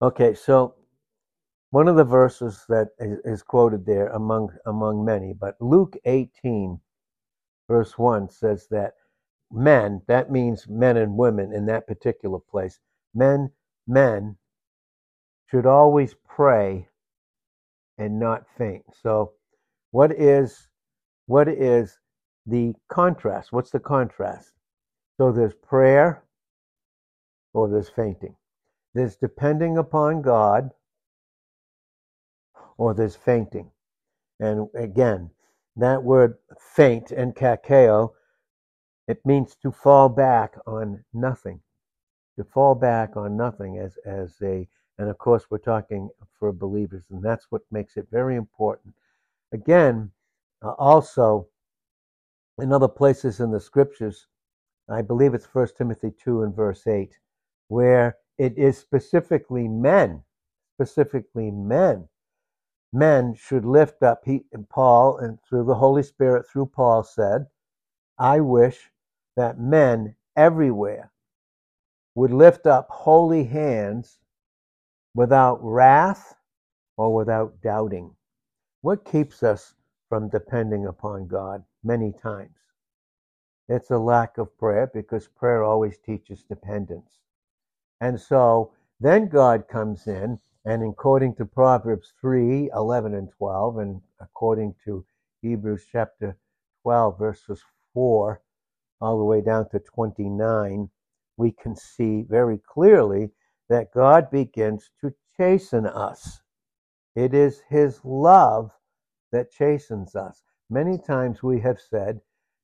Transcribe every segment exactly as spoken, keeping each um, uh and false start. Okay, so one of the verses that is quoted there among among many, but Luke eighteen, verse one says that men, that means men and women in that particular place, men, men should always pray and not faint. So what is what is the contrast? What's the contrast? So there's prayer or there's fainting. There's depending upon God or there's fainting. And again, that word faint and kakeo, it means to fall back on nothing. To fall back on nothing as, as a, and of course we're talking for believers, and that's what makes it very important. Again, uh, also in other places in the scriptures, I believe it's First Timothy two and verse eight, where it is specifically men, specifically men. Men should lift up, he and Paul, and through the Holy Spirit, through Paul said, I wish that men everywhere would lift up holy hands without wrath or without doubting. What keeps us from depending upon God many times? It's a lack of prayer, because prayer always teaches dependence. And so then God comes in, and according to Proverbs three, eleven and twelve, and according to Hebrews chapter twelve, verses four, all the way down to twenty-nine, we can see very clearly that God begins to chasten us. It is his love that chastens us. Many times we have said,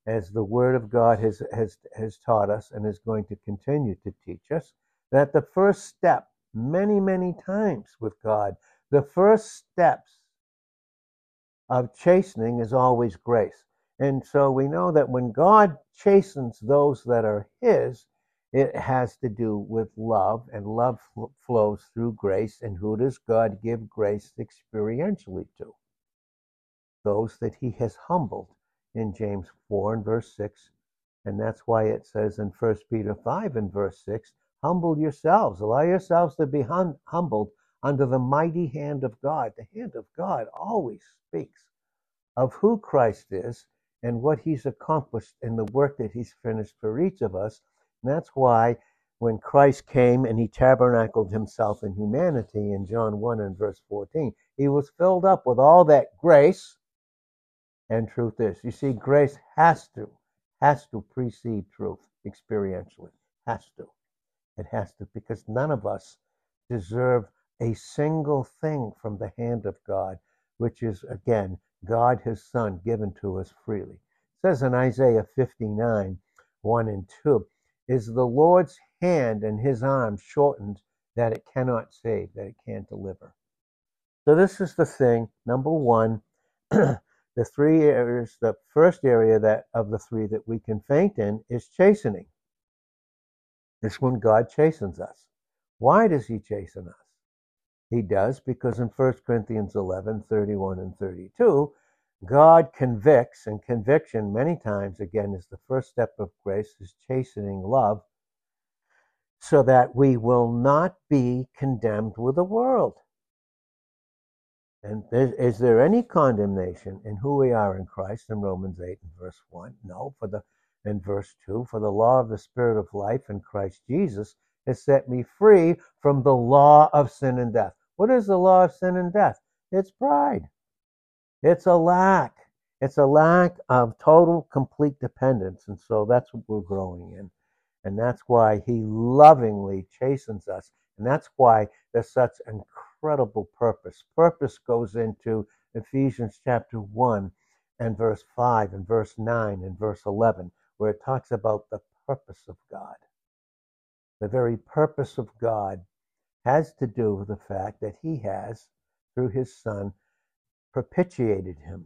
as the Word of God has, has, has taught us and is going to continue to teach us, that the first step, many, many times with God, the first steps of chastening is always grace. And so we know that when God chastens those that are his, it has to do with love, and love fl- flows through grace. And who does God give grace experientially to? Those that he has humbled, in James four and verse six, and that's why it says in First Peter five and verse six, humble yourselves, allow yourselves to be hum- humbled under the mighty hand of God. The hand of God always speaks of who Christ is and what he's accomplished and the work that he's finished for each of us. And that's why when Christ came and he tabernacled himself in humanity in John one and verse fourteen, he was filled up with all that grace and truth is. You see, grace has to, has to precede truth experientially. Has to. It has to, because none of us deserve a single thing from the hand of God, which is, again, God, his Son, given to us freely. It says in Isaiah fifty-nine, one and two, is the Lord's hand and his arm shortened that it cannot save, that it can't deliver. So this is the thing, number one, the three areas, the first area that of the three that we can faint in is chastening. It's when God chastens us. Why does he chasten us? He does because in First Corinthians eleven, thirty-one and thirty-two, God convicts, and conviction many times, again, is the first step of grace, is chastening love, so that we will not be condemned with the world. And is there any condemnation in who we are in Christ in Romans eight and verse one? No, for the and verse two, for the law of the Spirit of life in Christ Jesus has set me free from the law of sin and death. What is the law of sin and death? It's pride. It's a lack. It's a lack of total, complete dependence. And so that's what we're growing in. And that's why he lovingly chastens us. And that's why there's such incredible Incredible purpose. Purpose goes into Ephesians chapter one and verse five and verse nine and verse eleven, where it talks about the purpose of God. The very purpose of God has to do with the fact that he has, through his Son, propitiated him.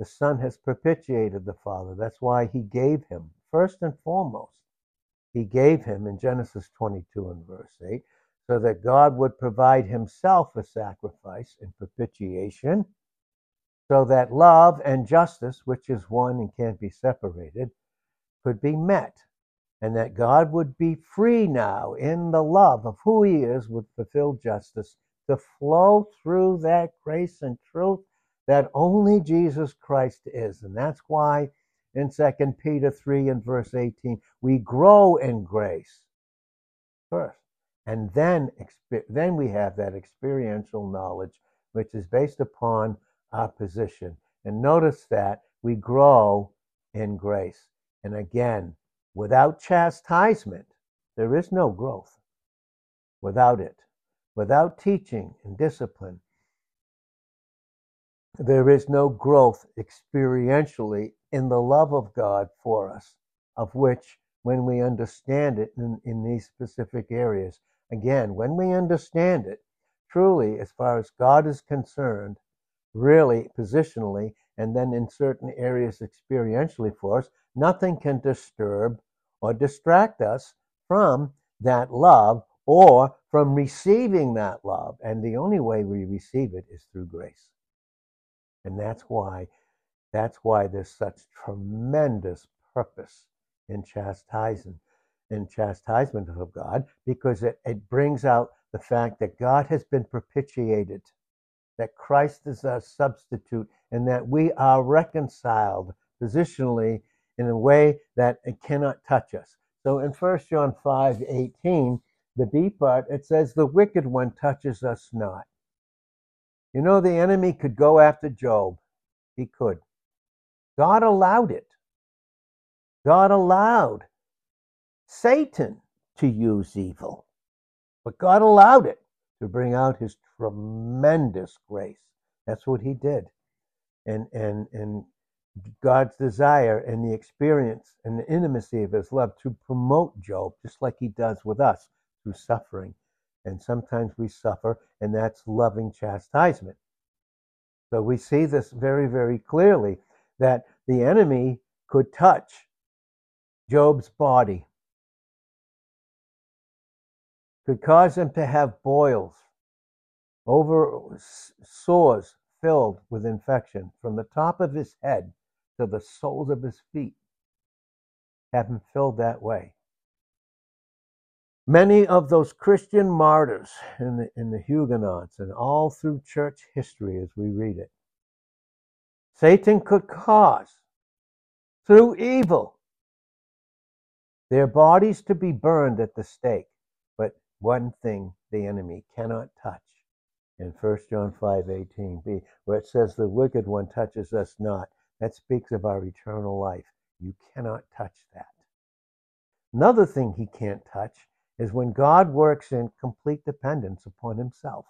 The Son has propitiated the Father. That's why he gave him, first and foremost, he gave him in Genesis twenty-two and verse eight, so that God would provide himself a sacrifice and propitiation, so that love and justice, which is one and can't be separated, could be met. and that God would be free now in the love of who he is with fulfilled justice to flow through that grace and truth that only Jesus Christ is. And that's why in Second Peter three and verse eighteen, we grow in grace first. And then, then we have that experiential knowledge, which is based upon our position. And notice that we grow in grace. And again, without chastisement, there is no growth. Without it, without teaching and discipline, there is no growth experientially in the love of God for us, of which when we understand it in, in these specific areas, again, when we understand it, truly, as far as God is concerned, really, positionally, and then in certain areas experientially for us, nothing can disturb or distract us from that love or from receiving that love. And the only way we receive it is through grace. And that's why that's why there's such tremendous purpose in chastisement, in chastisement of God, because it, it brings out the fact that God has been propitiated, that Christ is our substitute, and that we are reconciled positionally in a way that it cannot touch us. So in First John five eighteen, the B part, it says, the wicked one touches us not. You know, the enemy could go after Job. He could. God allowed it. God allowed Satan to use evil. But God allowed it to bring out his tremendous grace. That's what he did. And, and, and, God's desire and the experience and the intimacy of his love to promote Job, just like he does with us, through suffering. And sometimes we suffer, and that's loving chastisement. So we see this very, very clearly, that the enemy could touch Job's body, could cause him to have boils, over sores filled with infection from the top of his head to the soles of his feet, have him filled that way. Many of those Christian martyrs in the, in the Huguenots and all through church history as we read it, Satan could cause, through evil, their bodies to be burned at the stake. But one thing the enemy cannot touch, in First John five eighteen b, where it says, the wicked one touches us not. That speaks of our eternal life. You cannot touch that. Another thing he can't touch is when God works in complete dependence upon himself.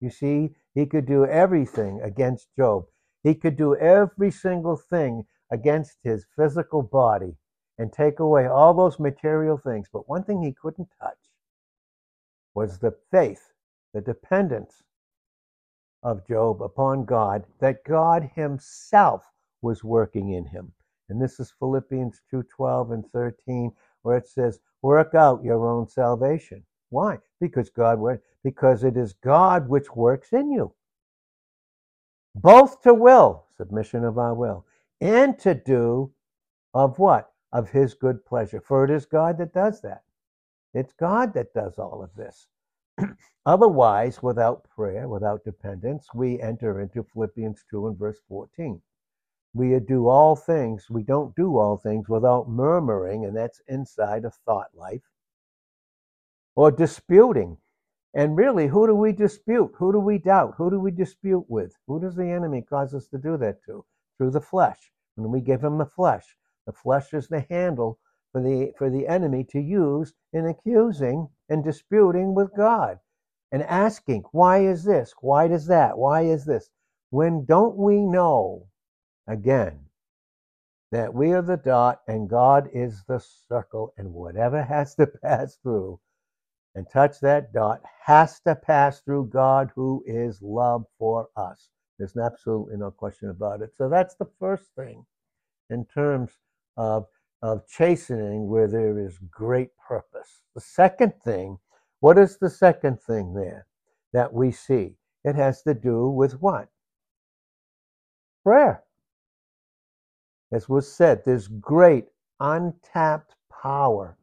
You see, he could do everything against Job. He could do every single thing against his physical body and take away all those material things. But one thing he couldn't touch was the faith, the dependence of Job upon God, that God himself was working in him. And this is Philippians two twelve and thirteen, where it says, work out your own salvation. Why? Because God, because it is God which works in you, both to will, submission of our will, and to do of what? Of his good pleasure. For it is God that does that. It's God that does all of this. Otherwise, without prayer, without dependence, we enter into Philippians two and verse fourteen. We do all things, we don't do all things without murmuring, and that's inside of thought life, or disputing. And really, who do we dispute? Who do we doubt? Who do we dispute with? Who does the enemy cause us to do that to? Through the flesh. When we give him the flesh, the flesh is the handle for the, for the enemy to use in accusing and disputing with God and asking, why is this? Why does that? Why is this? When don't we know, again, that we are the dot and God is the circle, and whatever has to pass through and touch that dot has to pass through God, who is love for us. There's absolutely no question about it. So that's the first thing in terms of of chastening, where there is great purpose. The second thing, what is the second thing there that we see? It has to do with what? Prayer. As was said, there's great untapped power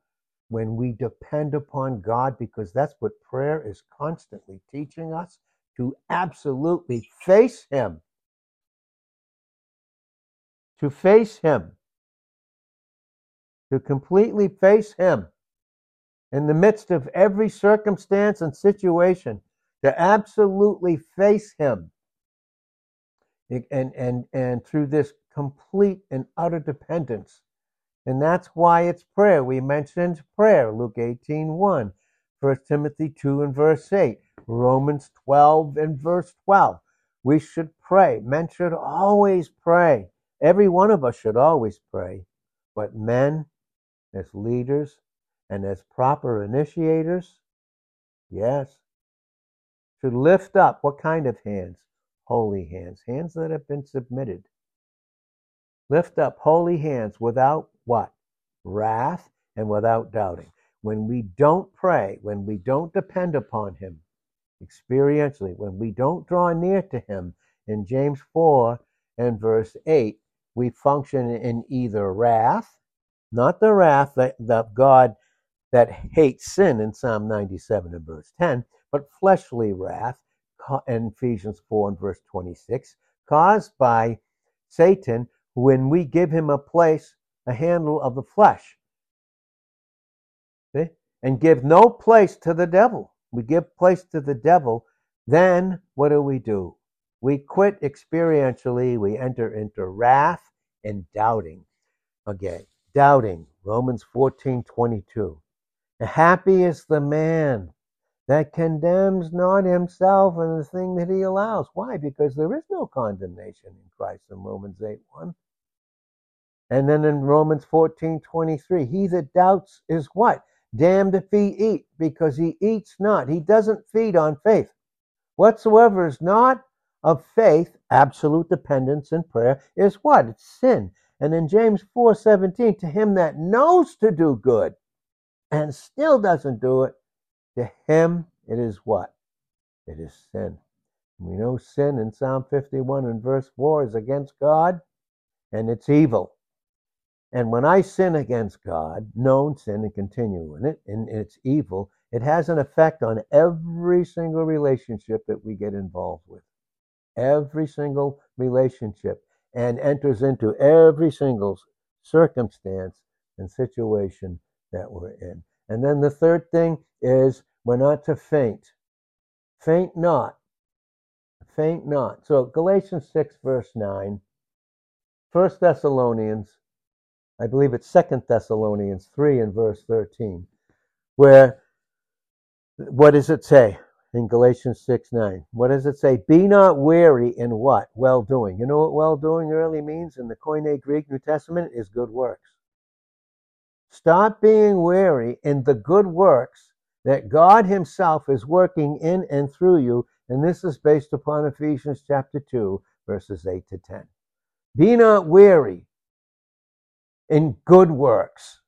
when we depend upon God, because that's what prayer is constantly teaching us, to absolutely face Him. To face Him. To completely face Him in the midst of every circumstance and situation. To absolutely face Him. And, and, and through this complete and utter dependence. And that's why it's prayer. We mentioned prayer, Luke eighteen one, First Timothy two and verse eight, Romans twelve and verse twelve. We should pray. Men should always pray. Every one of us should always pray. But men, as leaders and as proper initiators, yes, should lift up what kind of hands? Holy hands, hands that have been submitted. Lift up holy hands without what? Wrath and without doubting. When we don't pray, when we don't depend upon Him experientially, when we don't draw near to Him, in James four and verse eight, we function in either wrath, not the wrath that, that God that hates sin in Psalm ninety-seven and verse ten, but fleshly wrath in Ephesians four and verse twenty-six, caused by Satan when we give him a place, a handle of the flesh. See? And give no place to the devil. We give place to the devil, then what do we do? We quit experientially, we enter into wrath and doubting. Okay, doubting, Romans fourteen twenty-two. Happy is the man that condemns not himself in the thing that he allows. Why? Because there is no condemnation in Christ in Romans eight one. And then in Romans fourteen twenty-three, he that doubts is what? Damned if he eat, because he eats not. He doesn't feed on faith. Whatsoever is not of faith, absolute dependence in prayer, is what? It's sin. And in James four seventeen, to him that knows to do good and still doesn't do it, to him it is what? It is sin. We know sin in Psalm fifty-one and verse four is against God, and it's evil. And when I sin against God, known sin and continue in it, and it's evil, it has an effect on every single relationship that we get involved with. Every single relationship, and enters into every single circumstance and situation that we're in. And then the third thing is we're not to faint. Faint not. Faint not. So Galatians six verse nine, First Thessalonians, I believe it's Second Thessalonians three and verse thirteen, where, what does it say in Galatians six nine? What does it say? Be not weary in what? Well-doing. You know what well-doing really means in the Koine Greek New Testament? Is good works. Stop being weary in the good works that God Himself is working in and through you, and this is based upon Ephesians chapter two, verses eight to ten. Be not weary in good works,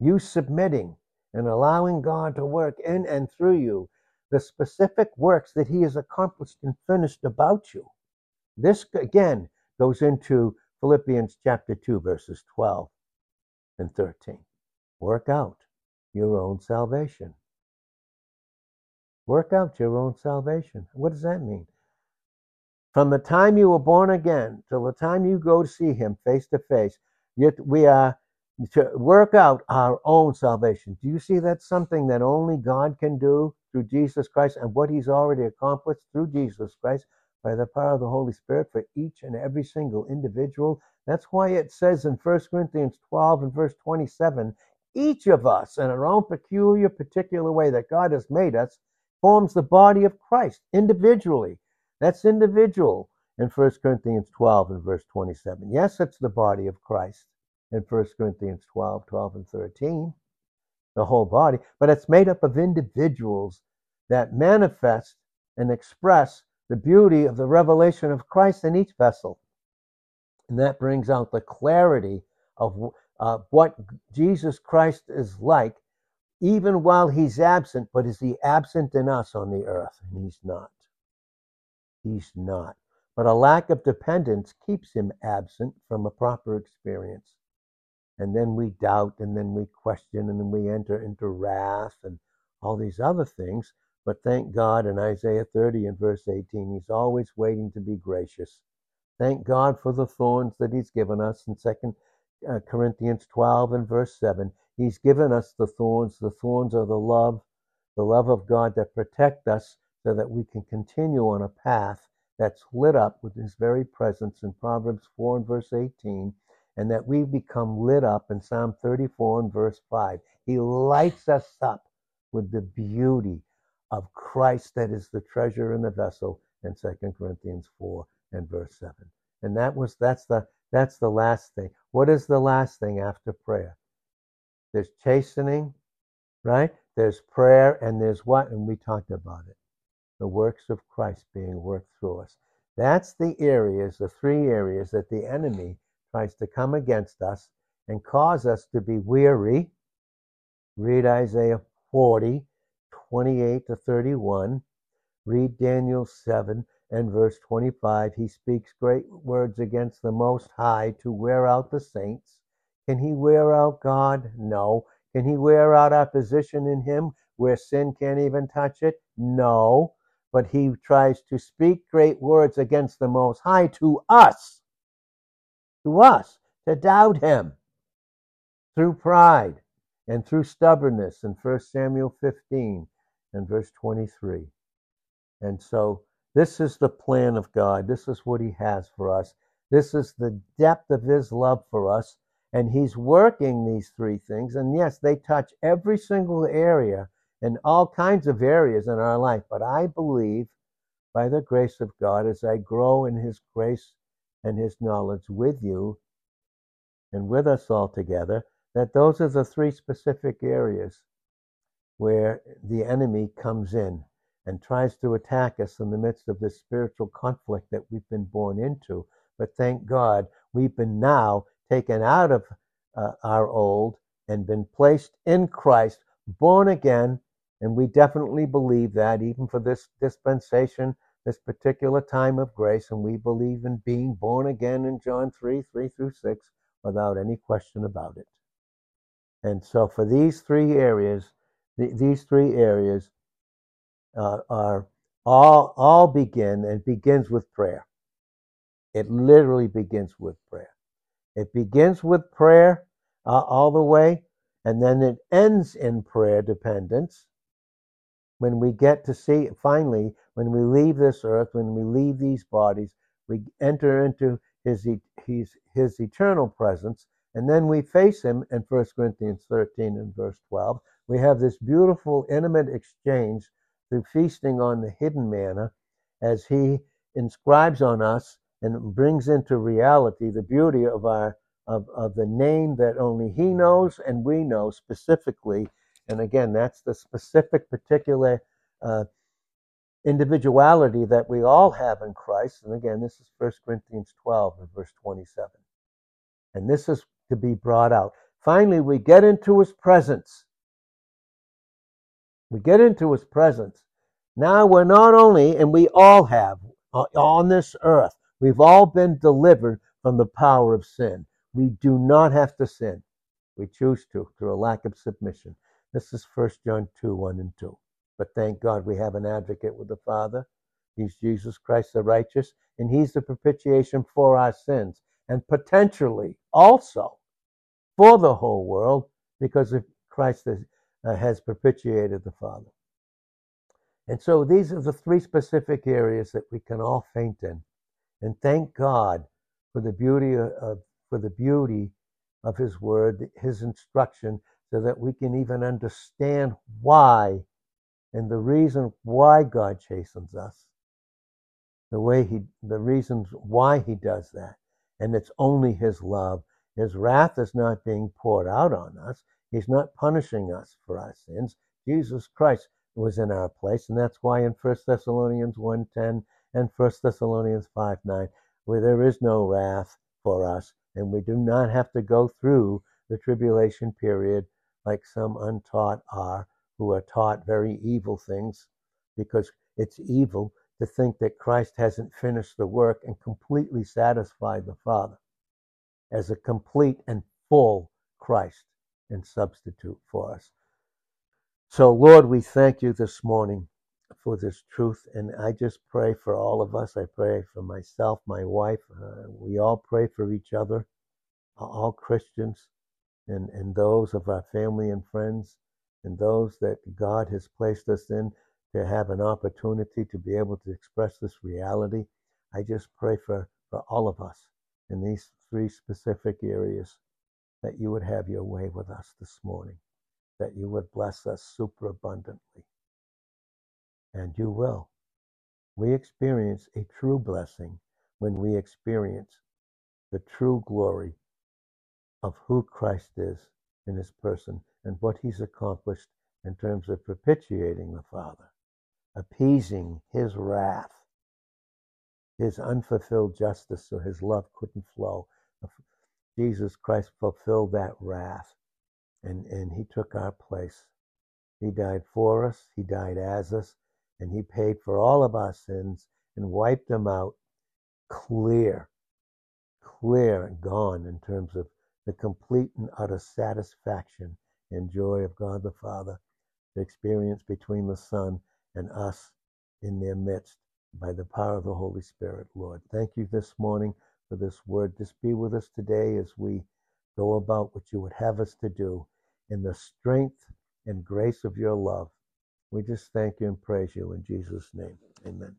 you submitting and allowing God to work in and through you the specific works that He has accomplished and finished about you. This, again, goes into Philippians chapter two, verses twelve and thirteen. Work out your own salvation. Work out your own salvation. What does that mean? From the time you were born again till the time you go to see Him face to face, yet we are to work out our own salvation. Do you see that's something that only God can do through Jesus Christ and what He's already accomplished through Jesus Christ by the power of the Holy Spirit for each and every single individual? That's why it says in First Corinthians twelve and verse twenty-seven, each of us in our own peculiar, particular way that God has made us forms the body of Christ individually. That's individual. In First Corinthians twelve and verse twenty-seven. Yes, it's the body of Christ in First Corinthians twelve, twelve and thirteen, the whole body, but it's made up of individuals that manifest and express the beauty of the revelation of Christ in each vessel. And that brings out the clarity of uh, what Jesus Christ is like, even while He's absent, but is He absent in us on the earth? And He's not. He's not. But a lack of dependence keeps Him absent from a proper experience and then we doubt, and then we question, and then we enter into wrath and all these other things. But thank God, in Isaiah thirty and verse eighteen, he's always waiting to be gracious. Thank God for the thorns that he's given us. In Second Corinthians twelve and verse seven, he's given us the thorns. The thorns are the love, the love of God that protect us so that we can continue on a path that's lit up with his very presence in Proverbs four and verse eighteen, and that we become lit up in Psalm thirty-four and verse five. He lights us up with the beauty of Christ that is the treasure in the vessel in Second Corinthians four and verse seven. And that was that's the that's the last thing. What is the last thing after prayer? There's chastening, right? There's prayer, and there's what? And we talked about it. The works of Christ being worked through us. That's the areas, the three areas that the enemy tries to come against us and cause us to be weary. Read Isaiah forty, twenty-eight to thirty-one. Read Daniel seven and verse twenty-five. He speaks great words against the Most High to wear out the saints. Can he wear out God? No. Can he wear out opposition in him where sin can't even touch it? No. But he tries to speak great words against the Most High to us, to us, to doubt him through pride and through stubbornness in First Samuel fifteen and verse twenty-three. And so this is the plan of God. This is what he has for us. This is the depth of his love for us. And he's working these three things. And yes, they touch every single area and all kinds of areas in our life. But I believe by the grace of God, as I grow in his grace and his knowledge with you and with us all together, that those are the three specific areas where the enemy comes in and tries to attack us in the midst of this spiritual conflict that we've been born into. But thank God, we've been now taken out of uh, our old and been placed in Christ, born again. And we definitely believe that, even for this dispensation, this particular time of grace, and we believe in being born again in John three, three through six, without any question about it. And so for these three areas, th- these three areas uh, are all, all begin, and begins with prayer. It literally begins with prayer. It begins with prayer uh, all the way, and then it ends in prayer dependence. When we get to see, finally, when we leave this earth, when we leave these bodies, we enter into his, his, his eternal presence, and then we face him in First Corinthians thirteen and verse twelve. We have this beautiful, intimate exchange through feasting on the hidden manna as he inscribes on us and brings into reality the beauty of, our, of, of the name that only he knows and we know specifically. And again, that's the specific, particular uh, individuality that we all have in Christ. And again, this is First Corinthians twelve and verse twenty-seven. And this is to be brought out. Finally, we get into his presence. We get into his presence. Now we're not only, and we all have on this earth, we've all been delivered from the power of sin. We do not have to sin. We choose to, through a lack of submission. This is First John two, one and two. But thank God we have an advocate with the Father. He's Jesus Christ the righteous, and he's the propitiation for our sins, and potentially also for the whole world, because of Christ has, uh, has propitiated the Father. And so these are the three specific areas that we can all faint in. And thank God for the beauty of, for the beauty of his word, his instruction, so that we can even understand why and the reason why God chastens us, the way he, the reasons why he does that. And it's only his love. His wrath is not being poured out on us. He's not punishing us for our sins. Jesus Christ was in our place, and that's why in First Thessalonians one ten and First Thessalonians five nine, where there is no wrath for us, and we do not have to go through the tribulation period like some untaught are, who are taught very evil things, because it's evil to think that Christ hasn't finished the work and completely satisfied the Father as a complete and full Christ and substitute for us. So, Lord, we thank you this morning for this truth, and I just pray for all of us. I pray for myself, my wife. Uh, we all pray for each other, all Christians, and, and those of our family and friends, and those that God has placed us in to have an opportunity to be able to express this reality. I just pray for, for all of us in these three specific areas, that you would have your way with us this morning, that you would bless us super abundantly. And you will. We experience a true blessing when we experience the true glory of who Christ is in his person and what he's accomplished in terms of propitiating the Father, appeasing his wrath, his unfulfilled justice, so his love couldn't flow. Jesus Christ fulfilled that wrath, and, and he took our place. He died for us, he died as us, and he paid for all of our sins and wiped them out clear, clear and gone in terms of the complete and utter satisfaction and joy of God the Father, the experience between the Son and us in their midst by the power of the Holy Spirit, Lord. Thank you this morning for this word. Just be with us today as we go about what you would have us to do in the strength and grace of your love. We just thank you and praise you in Jesus' name. Amen.